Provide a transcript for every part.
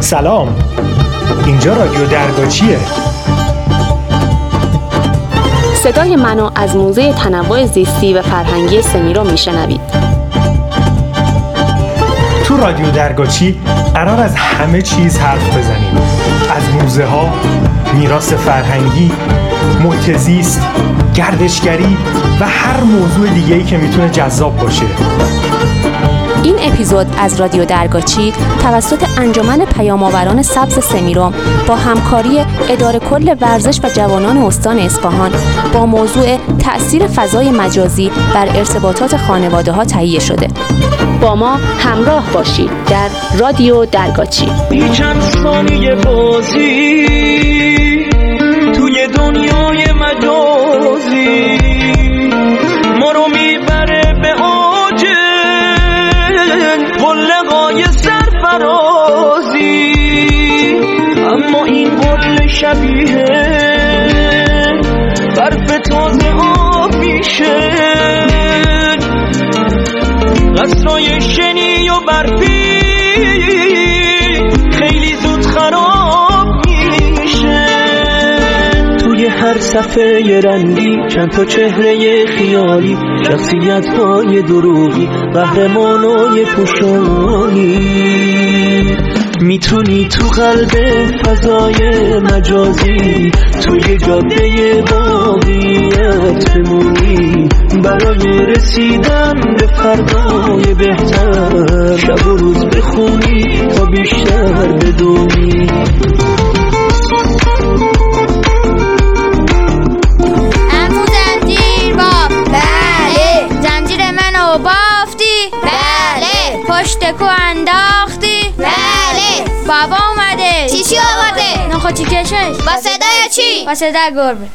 سلام، اینجا رادیو درگاچیه. صدای منو از موزه تنوع زیستی و فرهنگی سمیرم میشنوید. تو رادیو درگاچی قرار از همه چیز حرف بزنیم، از موزه ها، میراث فرهنگی، محیط زیست، گردشگری و هر موضوع دیگه‌ای که میتونه جذاب باشه. این اپیزود از رادیو درگاچی توسط انجمن پیام آوران سبز سمیرم با همکاری اداره کل ورزش و جوانان استان اصفهان با موضوع تأثیر فضای مجازی بر ارتباطات خانواده‌ها تهیه شده. با ما همراه باشید در رادیو درگاچی. چند ثانیه بازی توی دنیای مجازی ما رو میبره به قله‌های سرفرازی، اما این قله شبیه برف تازه آبیشه، قصرهای شنی و برفی خیلی زود خراب میشه. توی هر صفحه رنگی چند تا چهره خیالی، شخصیت های دروغی، قهرمان های پوشانی. میتونی تو قلب فضای مجازی توی جاده باقیت بمونی، برای رسیدن به فردای بهتر شب و روز بخونی تا بیشتر بدونی. پشتکو انداختی؟ بله. بابا اومده. چی آورده؟ نخوچی کشش. با صدای چی؟ با صدای گربه.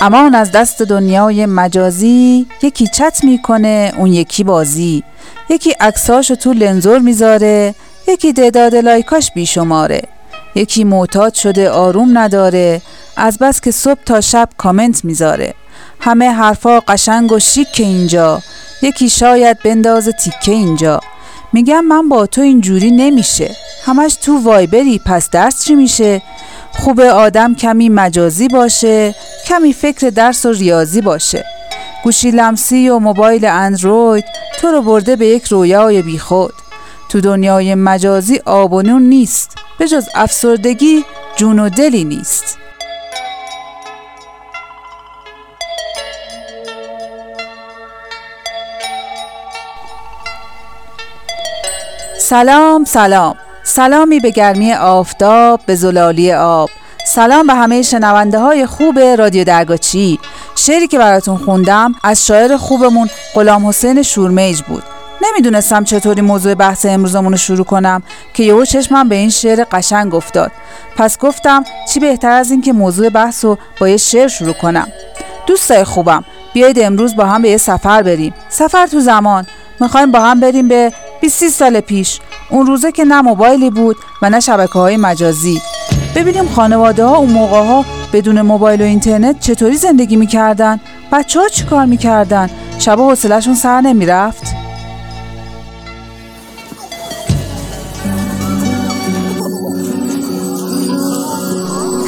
امان از دست دنیای مجازی. یکی چت میکنه، اون یکی بازی. یکی عکساشو تو لنزور میذاره، یکی تعداد لایکاش بیشماره. یکی معتاد شده آروم نداره، از بس که صبح تا شب کامنت میذاره. همه حرفا قشنگ و شیک اینجا، یکی شاید بندازه تیکه اینجا. میگم من با تو اینجوری نمیشه، همش تو وایبری، پس درس چی میشه؟ خوبه آدم کمی مجازی باشه، کمی فکر درس و ریاضی باشه. گوشی لمسی و موبایل اندروید تو رو برده به یک رویای بیخود. تو دنیای مجازی آب و نون نیست، به جز افسردگی جون و دلی نیست. سلام، سلام، سلامی به گرمی آفتاب، به زلالی آب. سلام به همه شنونده های خوب رادیو درگاچی. شعری که براتون خوندم از شاعر خوبمون غلام حسین شورمیج بود. نمیدونستم چطوری موضوع بحث امروزمون رو شروع کنم که یهو چشمم به این شعر قشنگ افتاد. پس گفتم چی بهتر از این که موضوع بحث رو با یه شعر شروع کنم. دوستای خوبم، بیایید امروز با هم به یه سفر بریم. سفر تو زمان. میخوایم با هم بریم به 20 سال پیش، اون روزه که نه موبایلی بود و نه شبکه‌های مجازی. ببینیم خانواده‌ها اون موقع‌ها بدون موبایل و اینترنت چطوری زندگی می‌کردن؟ بچه‌ها چیکار می‌کردن؟ شبا حوصله‌شون سر نمی‌رفت؟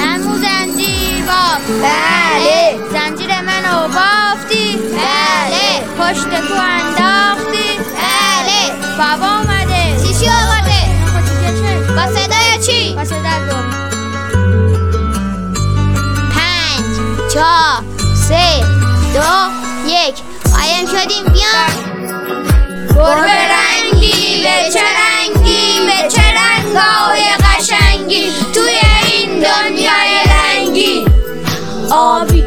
عمو زنجیر باب. بله. زنجیر منو بافتی؟ بله. پشت تو انداختی؟ بله. بابا اومده. چی آورده؟ با صدای چی؟ با صدای گربه. 5 4 3 2 1 قایم شدیم بیان. گربه رنگی به چه رنگی، به چه رنگای قشنگی، توی این دنیای رنگی آبی.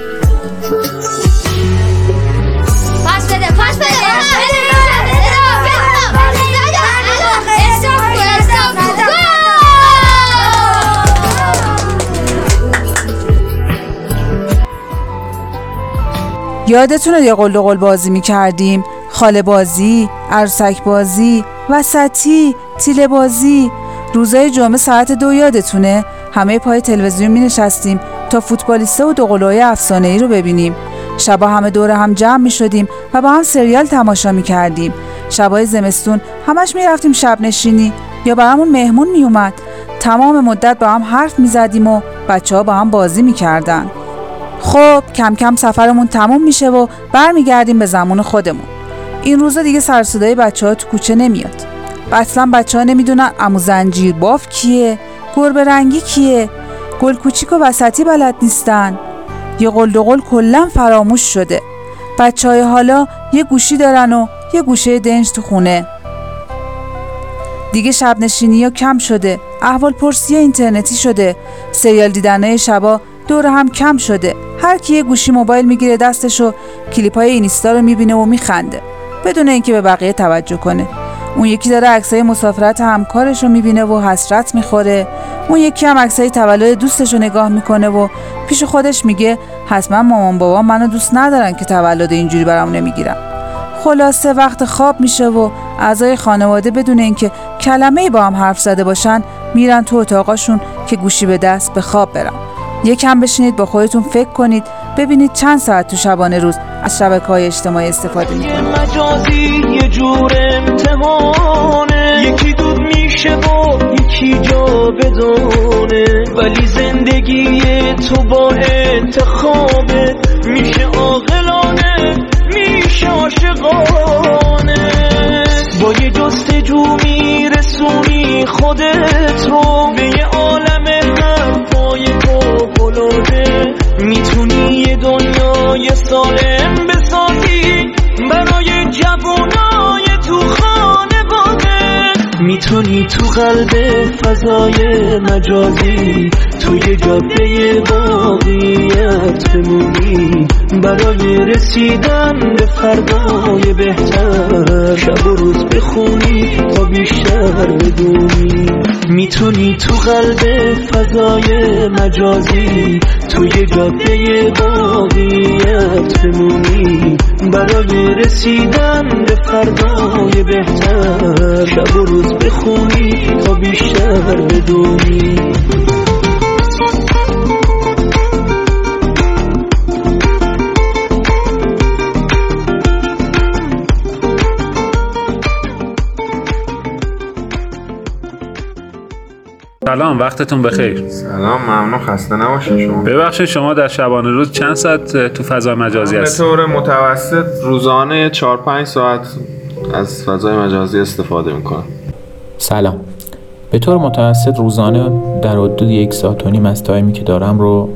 یادتونه یه قل و قل بازی میکردیم؟ خاله بازی، عروسک بازی، وسطی، تیله بازی. روزای جمعه ساعت 2 یادتونه؟ همه پای تلویزیون مینشستیم تا فوتبالیسته و دوقلوهای افسانه‌ای رو ببینیم. شبا همه دور هم جمع میشدیم و با هم سریال تماشا میکردیم. شبای زمستون همش میرفتیم شب نشینی یا برامون مهمون میومد. تمام مدت با هم حرف میزدیم و بچه‌ها با هم بازی میکردن. خب کم کم سفرمون تموم میشه و برمیگردیم به زمان خودمون. این روزا دیگه سر صدای بچه‌ها تو کوچه نمیاد. اصلا بچه‌ها نمیدونن عمو زنجیر باف کیه، گربه رنگی کیه، گل کوچیک و وسطی بلد نیستن. یه قلدقل کلا فراموش شده. بچه‌های حالا یه گوشی دارن و یه گوشه دنج تو خونه. دیگه شب نشینی‌ها کم شده، احوالپرسی اینترنتی شده، سریال دیدن‌های شبا دور هم کم شده. هر کی یه گوشی موبایل میگیره دستشو، کلیپ‌های اینستا رو میبینه و میخنده بدون اینکه به بقیه توجه کنه. اون یکی داره عکسای مسافرت همکارش رو میبینه و حسرت میخوره. اون یکی هم عکسای تولد دوستش رو نگاه میکنه و پیش خودش میگه حتما مامان بابا منو دوست ندارن که تولد اینجوری برام نمیگیرن. خلاصه وقت خواب میشه و اعضای خانواده بدون اینکه کلمه‌ای با هم حرف زده باشن میرن تو اتاقشون که گوشی به دست به خواب برن. یکم بشینید با خودتون فکر کنید ببینید چند ساعت تو شبانه روز از شبکه‌های اجتماعی استفاده می‌کنید. مجازی یه جور امتحانه، یکی دود میشه و یکی جا بدونه، ولی زندگی تو با انتخابه، میشه عاقلانه میشه عاشقانه. با یه جستجو میرسونی خودت رو به یه عالم هم میتونی یه دنیای سالم بسازی برای جوانای تو خانواده. میتونی تو قلب فضای مجازی توی جاده باقیت بمونی برای رسیدن به فردای بهتر، شب و روز بخونی تا بیشتر بدونی. میتونی تو قلب فضای مجازی توی جاده باقیت بمونی برای رسیدن به فردای بهتر، شب و روز بخونی تا بیشتر بدونی. سلام، وقتتون بخیر. سلام، ممنون، خسته نباشید. شما ببخشید شما در شبانه روز چند ساعت تو فضای مجازی هستید؟ به طور متوسط روزانه 4-5 ساعت از فضای مجازی استفاده میکنم. سلام، به طور متوسط روزانه در حدود 1.5 ساعت از تایمی که دارم رو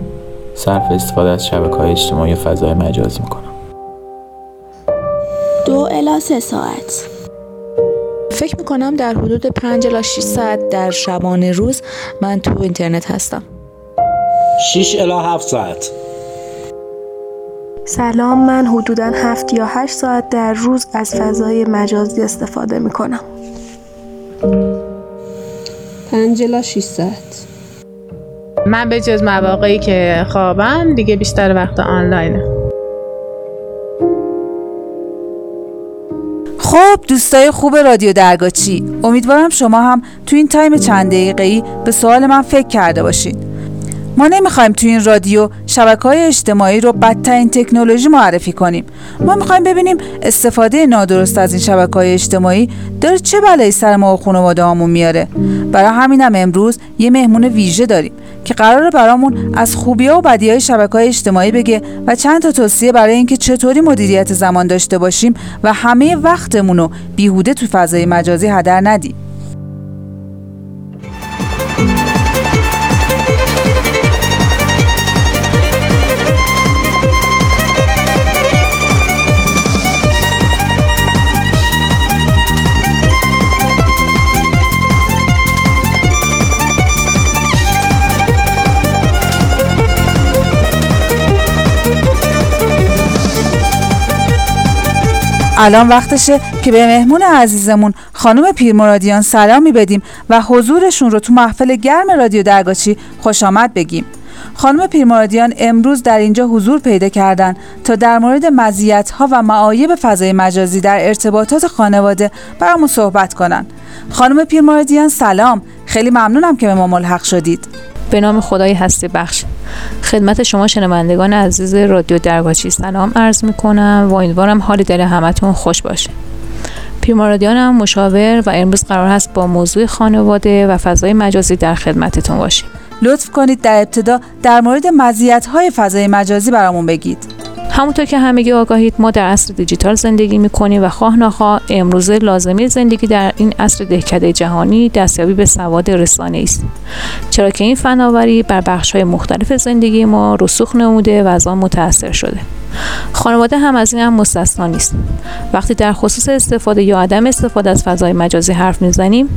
صرف استفاده از شبکه‌های اجتماعی و فضای مجازی میکنم. 2-3 ساعت فکر میکنم در حدود 5-6 ساعت در شبانه روز من تو اینترنت هستم. 6-7 ساعت. سلام، من حدوداً 7 یا 8 ساعت در روز از فضای مجازی استفاده میکنم. 5-6 ساعت. من به جز مواقعی که خوابم دیگه بیشتر وقت آنلاینه. خب دوستای خوب رادیو درگاچی، امیدوارم شما هم تو این تایم چند دقیقه‌ای به سوال من فکر کرده باشید. ما نمیخوایم تو این رادیو شبکه‌های اجتماعی رو بدترین تکنولوژی معرفی کنیم. ما میخوایم ببینیم استفاده نادرست از این شبکه‌های اجتماعی داره چه بلایی سر ما و خانواده‌هامون میاره. برای همینم امروز یه مهمون ویژه داریم که قراره برامون از خوبی‌ها و بدی‌های شبکه‌های اجتماعی بگه و چند تا توصیه برای اینکه چطوری مدیریت زمان داشته باشیم و همه وقتمون رو بیهوده تو فضای مجازی هدر ندیم. الان وقتشه که به مهمون عزیزمون خانم پیرمرادیان سلامی بدیم و حضورشون رو تو محفل گرم رادیو درگاچی خوش آمد بگیم. خانم پیرمرادیان امروز در اینجا حضور پیدا کردن تا در مورد مزیت‌ها و معایب فضای مجازی در ارتباطات خانواده برامون صحبت کنن. خانم پیرمرادیان سلام، خیلی ممنونم که به ما ملحق شدید. به نام خدای هستی بخش، خدمت شما شنوندگان عزیز رادیو درگاچی سلام عرض می‌کنم و امیدوارم حال دل همتون خوش باشه. پیرمرادیان هم مشاور و امروز قرار هست با موضوع خانواده و فضای مجازی در خدمتتون باشیم. لطف کنید در ابتدا در مورد مزیت‌های فضای مجازی برامون بگید. همونطور که همگی آگاهید ما در عصر دیجیتال زندگی می‌کنیم و خواه ناخواه امروزه لازمه زندگی در این عصر دهکده جهانی دستیابی به سواد رسانه‌ای است، چرا که این فناوری بر بخش‌های مختلف زندگی ما رسوخ نموده و از آن متأثر شده. خانواده هم از این هم مستثنا نیست. وقتی در خصوص استفاده یا عدم استفاده از فضای مجازی حرف میزنیم،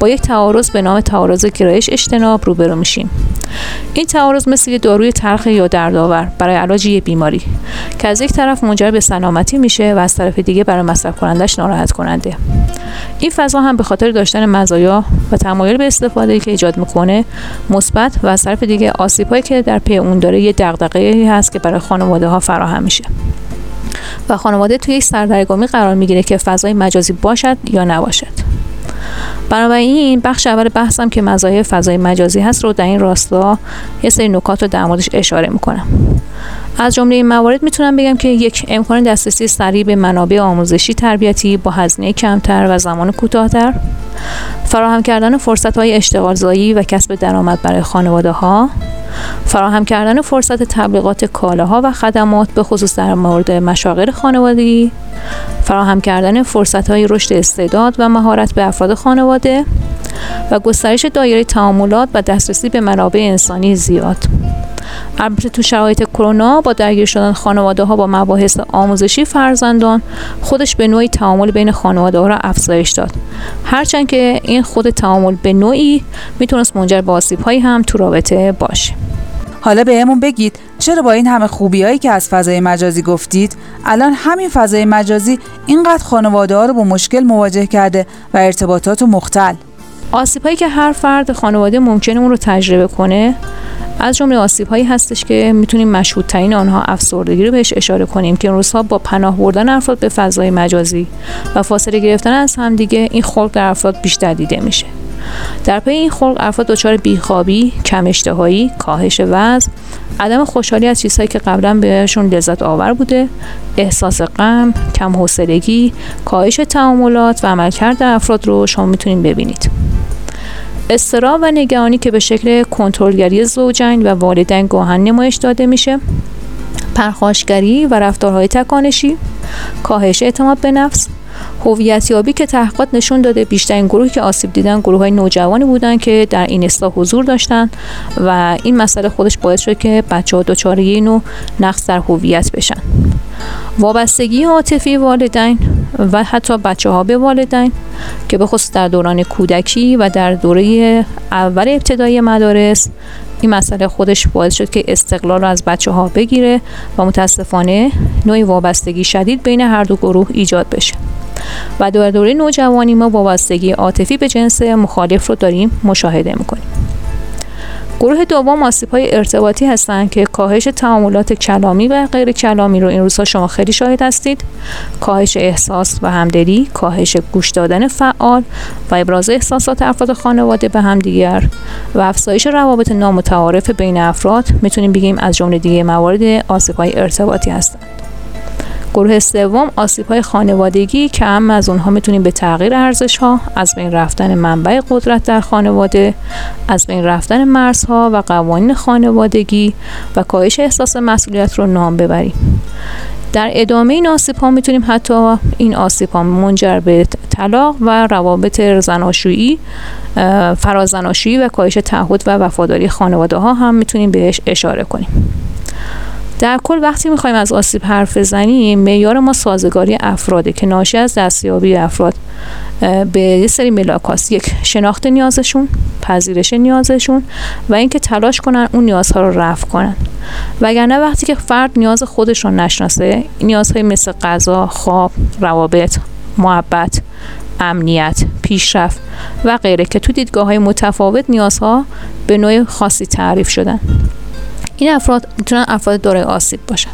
با یک تعارض به نام تعارض گرایش اجتناب روبرو میشیم. این تعارض مثل داروی تلخ یا دردآور برای علاج یک بیماری که از یک طرف منجر به سلامتی میشه و از طرف دیگه برای مصرف کنندش ناراحت کننده. این فضا هم به خاطر داشتن مزایا و تمایل به استفاده که ایجاد میکنه مثبت و از طرف دیگه آسیب‌هایی که در پی اون داره یه دغدغه‌ای هست که برای خانواده‌ها فراهم میشه و خانواده توی یک سردرگمی قرار میگیره که فضای مجازی باشد یا نباشد. بنابراین بخش اول بحثم که مزایای فضای مجازی هست رو در این راستا یه سری نکات رو در موردش اشاره میکنم. از جمله این موارد میتونم بگم که یک، امکان دسترسی سریع به منابع آموزشی تربیتی با هزینه کمتر و زمان کوتاه‌تر، فراهم کردن فرصت‌های اشتغال‌زایی و کسب درآمد برای خانواده‌ها، فراهم کردن فرصت تبلیغات کالاها و خدمات به خصوص در مورد مشاغل خانوادگی، فراهم کردن فرصت‌های رشد استعداد و مهارت به افراد خانواده و گسترش دایره تعاملات و دسترسی به منابع انسانی زیاد. البته تو شرایط کرونا با درگیر شدن خانواده‌ها با مباحث آموزشی فرزندان خودش به نوعی تعامل بین خانواده‌ها را افزایش داد، هرچند که این خود تعامل به نوعی میتونست منجر به آسیب‌هایی هم تو رابطه باشه. حالا بهمون بگید چرا با این همه خوبی‌هایی که از فضای مجازی گفتید الان همین فضای مجازی اینقدر خانواده‌ها رو با مشکل مواجه کرده و ارتباطات مختل؟ آسیب‌هایی که هر فرد خانواده ممکنه اون رو تجربه کنه از جمله آسیب‌هایی هستش که می‌تونیم مشهودترین آنها افسردگی رو بهش اشاره کنیم که امروزها با پناه بردن افراد به فضای مجازی و فاصله گرفتن از همدیگه این خلق در افراد بیشتر دیده میشه. در پی این خلق افراد دچار بیخوابی، کم اشتهایی، کاهش وزن، عدم خوشحالی از چیزهایی که قبلا بهشون لذت آور بوده، احساس غم، کم حوصلگی، کاهش تعاملات و عملکرد افراد رو شما می‌تونید ببینید. اضطراب و نگرانی که به شکل کنترلگری زوجین و والدین گاهن نمایش داده میشه، پرخاشگری و رفتارهای تکانشی، کاهش اعتماد به نفس، هویت‌یابی که تحقیقات نشون داده بیشترین گروهی که آسیب دیدن گروه‌های نوجوانی بودن که در این استا حضور داشتن و این مسئله خودش باعث شد که بچه‌ها دچار این نوع نقص در هویت بشن. وابستگی عاطفی والدین و حتی بچه‌ها به والدین که به خصوص در دوران کودکی و در دوره اول ابتدایی مدارس این مسئله خودش باعث شد که استقلال رو از بچه‌ها بگیره و متاسفانه نوعی وابستگی شدید بین هر دو گروه ایجاد بشه. و در دوره نوجوانی ما وابستگی عاطفی به جنس مخالف رو داریم مشاهده می‌کنیم. گروه دوم آسیب‌های ارتباطی هستند که کاهش تعاملات کلامی و غیر کلامی رو این روزها شما خیلی شاهد هستید، کاهش احساس و همدلی، کاهش گوش دادن فعال و ابراز احساسات افراد خانواده به همدیگر و افزایش روابط نامتعارف بین افراد میتونیم بگیم از جمله دیگه موارد آسیب‌های ارتباطی هستند. گروه سوم آسیب‌های خانوادگی که هم از اونها میتونیم به تغییر ارزش‌ها، از بین رفتن منبع قدرت در خانواده، از بین رفتن مرزها و قوانین خانوادگی و کاهش احساس مسئولیت رو نام ببریم. در ادامه این آسیب‌ها میتونیم حتی این آسیب‌ها منجر به طلاق و روابط زناشویی، فرازناشویی و کاهش تعهد و وفاداری خانواده‌ها هم میتونیم بهش اشاره کنیم. در کل وقتی میخوایم از آسیب حرف بزنیم معیار ما سازگاری افراده که ناشی از دستیابی افراد به یه سری ملاکاست، یک شناخت نیازشون، پذیرش نیازشون و اینکه تلاش کنن اون نیازها رو رفع کنن. وگرنه وقتی که فرد نیاز خودش رو نشناسه، نیازهای مثل غذا، خواب، روابط، محبت، امنیت، پیشرفت و غیره که تو دیدگاه‌های متفاوت نیازها به نوع خاصی تعریف شدن، این افراد میتونن افراد دارای آسیب باشن.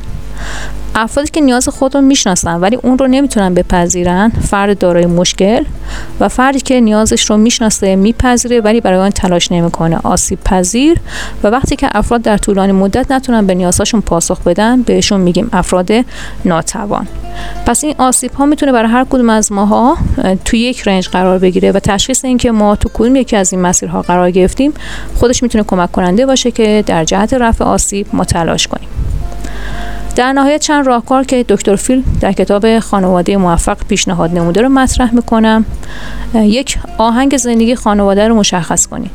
افرادی که نیاز خود رو میشناسن ولی اون رو نمیتونن بپذیرن، فرد دارای مشکل، و فردی که نیازش رو میشناسه میپذیره ولی برای اون تلاش نمیکنه، آسیب پذیر. و وقتی که افراد در طولانی مدت نتونن به نیازشون پاسخ بدن، بهشون میگیم افراد ناتوان. پس این آسیب ها میتونه برای هر کدوم از ماها توی یک رنج قرار بگیره و تشخیص این که ما تو کدوم یکی از این مسیرها قرار گرفتیم خودش میتونه کمک کننده باشه که در جهت رفع آسیب ما تلاش کنیم. در نهایت چند راهکار که دکتر فیل در کتاب خانواده موفق پیشنهاد نموده رو مطرح میکنم. یک، آهنگ زندگی خانواده رو مشخص کنین.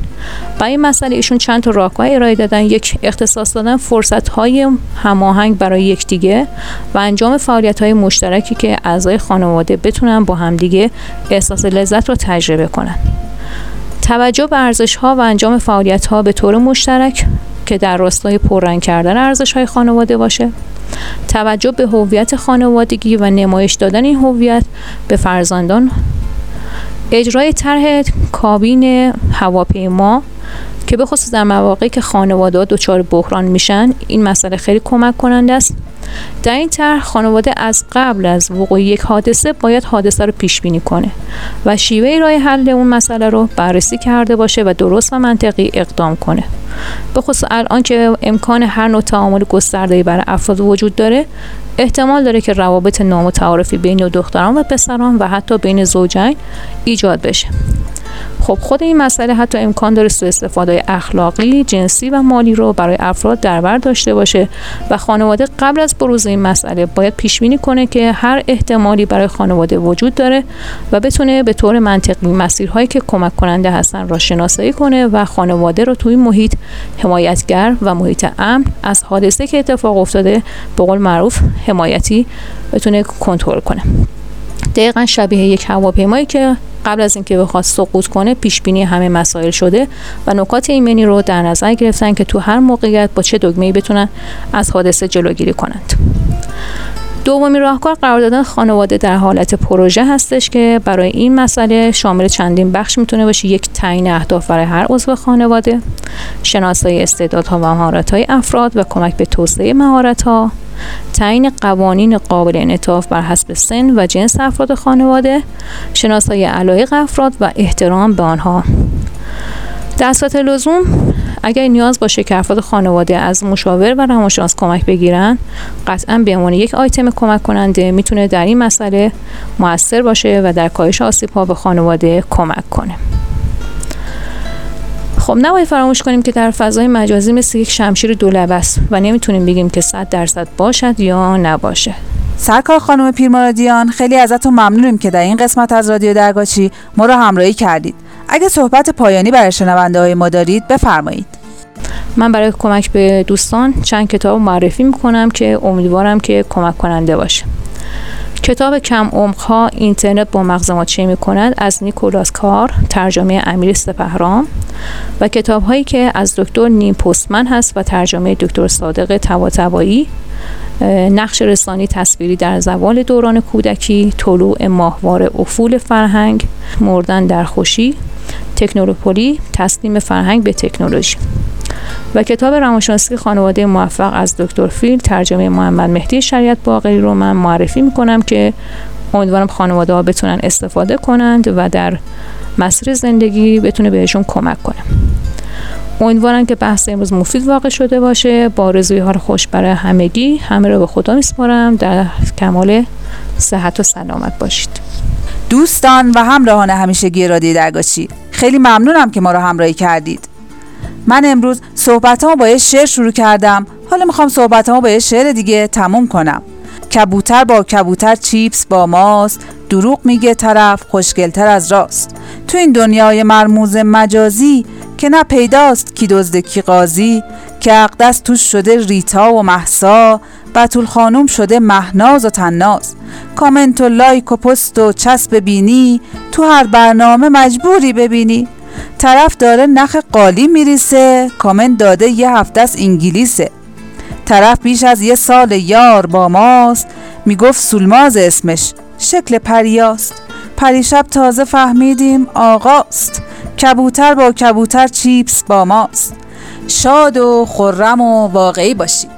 برای این مسئله ایشون چند تا راهکار ارائه دادن. یک، اختصاص دادن فرصت‌های هماهنگ برای یکدیگه و انجام فعالیت‌های مشترکی که اعضای خانواده بتونن با همدیگه احساس لذت رو تجربه کنن. توجه به ارزش‌ها و انجام فعالیت‌ها به طور مشترک که در راستای پررنگ کردن ارزش‌های خانواده باشه. توجه به هویت خانوادگی و نمایش دادن این هویت به فرزندان. اجرای طرح کابین هواپیما که به خصوص در مواقعی که خانواده‌ها دچار بحران میشن این مسئله خیلی کمک کننده است. در این طرح خانواده از قبل از وقوع یک حادثه باید حادثه رو پیش بینی کنه و شیوه راه حل اون مسئله رو بررسی کرده باشه و درست و منطقی اقدام کنه. به خصوص الان که امکان هر نوع تعامل گسترده‌ای برای افراد وجود داره، احتمال داره که روابط نامتعارفی بین دختران و پسران و حتی بین زوجین ایجاد بشه. خب خود این مسئله حتی امکان داره سوء استفاده اخلاقی، جنسی و مالی رو برای افراد در بر داشته باشه و خانواده قبل از بروز این مسئله باید پیش بینی کنه که هر احتمالی برای خانواده وجود داره و بتونه به طور منطقی مسیرهایی که کمک کننده هستن را شناسایی کنه و خانواده رو توی محیط حمایتگر و محیط امن از حادثه که اتفاق افتاده به قول معروف حمایتی بتونه کنترل کنه. دقیقاً شبیه یک هواپیمایی که قبل از اینکه بخواد سقوط کنه پیش بینی همه مسائل شده و نکات ایمنی رو در نظر گرفتن که تو هر موقعیت با چه دگمه‌ای بتونن از حادثه جلوگیری کنند. دومین راهکار قرار دادن خانواده در حالت پروژه هستش که برای این مسئله شامل چندین بخش میتونه باشه. یک، تعیین اهداف برای هر عضو خانواده، شناسایی استعدادها و مهارت‌های افراد و کمک به توسعه مهارت‌ها، تعیین قوانین قابل انعطاف بر حسب سن و جنس افراد خانواده، شناسایی علایق افراد و احترام به آنها. در صورت لزوم اگر نیاز باشه که افراد خانواده از مشاور و روانشناس کمک بگیرن، قطعاً به عنوان یک آیتم کمک کننده میتونه در این مسئله مؤثر باشه و در کاهش آسیب‌ها به خانواده کمک کنه. خب نباید فراموش کنیم که در فضای مجازی مثل یک شمشیر دولبه است و نمیتونیم بگیم که 100% باشد یا نباشه. سرکار خانم پیرمرادیان، خیلی ازتون ممنونیم که در این قسمت از رادیو درگاچی ما رو همراهی کردید. اگه صحبت پایانی برای شنونده های ما دارید بفرمایید. من برای کمک به دوستان چند کتاب معرفی میکنم که امیدوارم که کمک کننده باشه. کتاب کم عمق‌ها اینترنت با مغز ما چه می‌کند از نیکولاس کار، ترجمه امیری سپهران، و کتاب‌هایی که از دکتر نیل پستمن هست و ترجمه دکتر صادق طباطبایی، نقش رسانی تصویری در زوال دوران کودکی، طلوع ماهوار افول فرهنگ، مردن در خوشی، تکنولوپولی، تسلیم فرهنگ به تکنولوژی، و کتاب روانشناسی خانواده موفق از دکتر فیل، ترجمه محمد مهدی شریعت باقری رو من معرفی میکنم که امیدوارم خانواده ها بتونن استفاده کنند و در مسیر زندگی بتونه بهشون کمک کنه. امیدوارم که بحث امروز مفید واقع شده باشه. با آرزوی حال خوش برای همگی، همه رو به خدا میسپارم. در کمال صحت و سلامت باشید. دوستان و همراهان همیشگی رادیو درگاچی، خیلی ممنونم که ما رو همراهی کردید. من امروز صحبتامو با یه شعر شروع کردم، حالا میخوام صحبتامو با یه شعر دیگه تموم کنم. کبوتر با کبوتر چیپس با ماست، دروغ میگه طرف خوشگلتر از راست. تو این دنیای مرموز مجازی که نه پیداست کی دزد کی قاضی، که اقدس توش شده ریتا و مهسا، بتول خانوم شده مهناز و تناز. کامنت و لایک و پست و چسب بینی، تو هر برنامه مجبوری ببینی. طرف داره نخ قالی میریسه، کامنت داده یه هفته از انگلیسه. طرف بیش از یه سال یار با ماست، میگفت سولماز اسمش شکل پریاست. پریشب تازه فهمیدیم آقاست، کبوتر با کبوتر چیپس با ماست. شاد و خرم و واقعی باشید.